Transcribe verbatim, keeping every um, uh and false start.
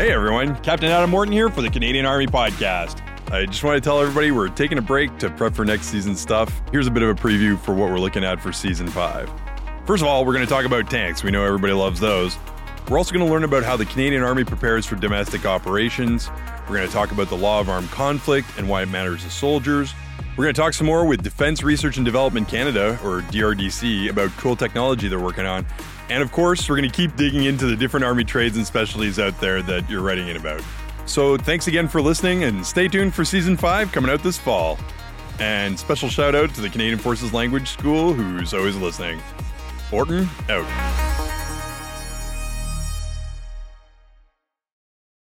Hey everyone, Captain Adam Orton here for the Canadian Army Podcast. I just want to tell everybody we're taking a break to prep for next season's stuff. Here's a bit of a preview for what we're looking at for season five. First of all, we're going to talk about tanks. We know everybody loves those. We're also going to learn about how the Canadian Army prepares for domestic operations. We're going to talk about the law of armed conflict and why it matters to soldiers. We're going to talk some more with Defence Research and Development Canada, or D R D C, about cool technology they're working on. And of course, we're going to keep digging into the different Army trades and specialties out there that you're writing in about. So thanks again for listening, and stay tuned for Season five coming out this fall. And special shout out to the Canadian Forces Language School, who's always listening. Orton, out.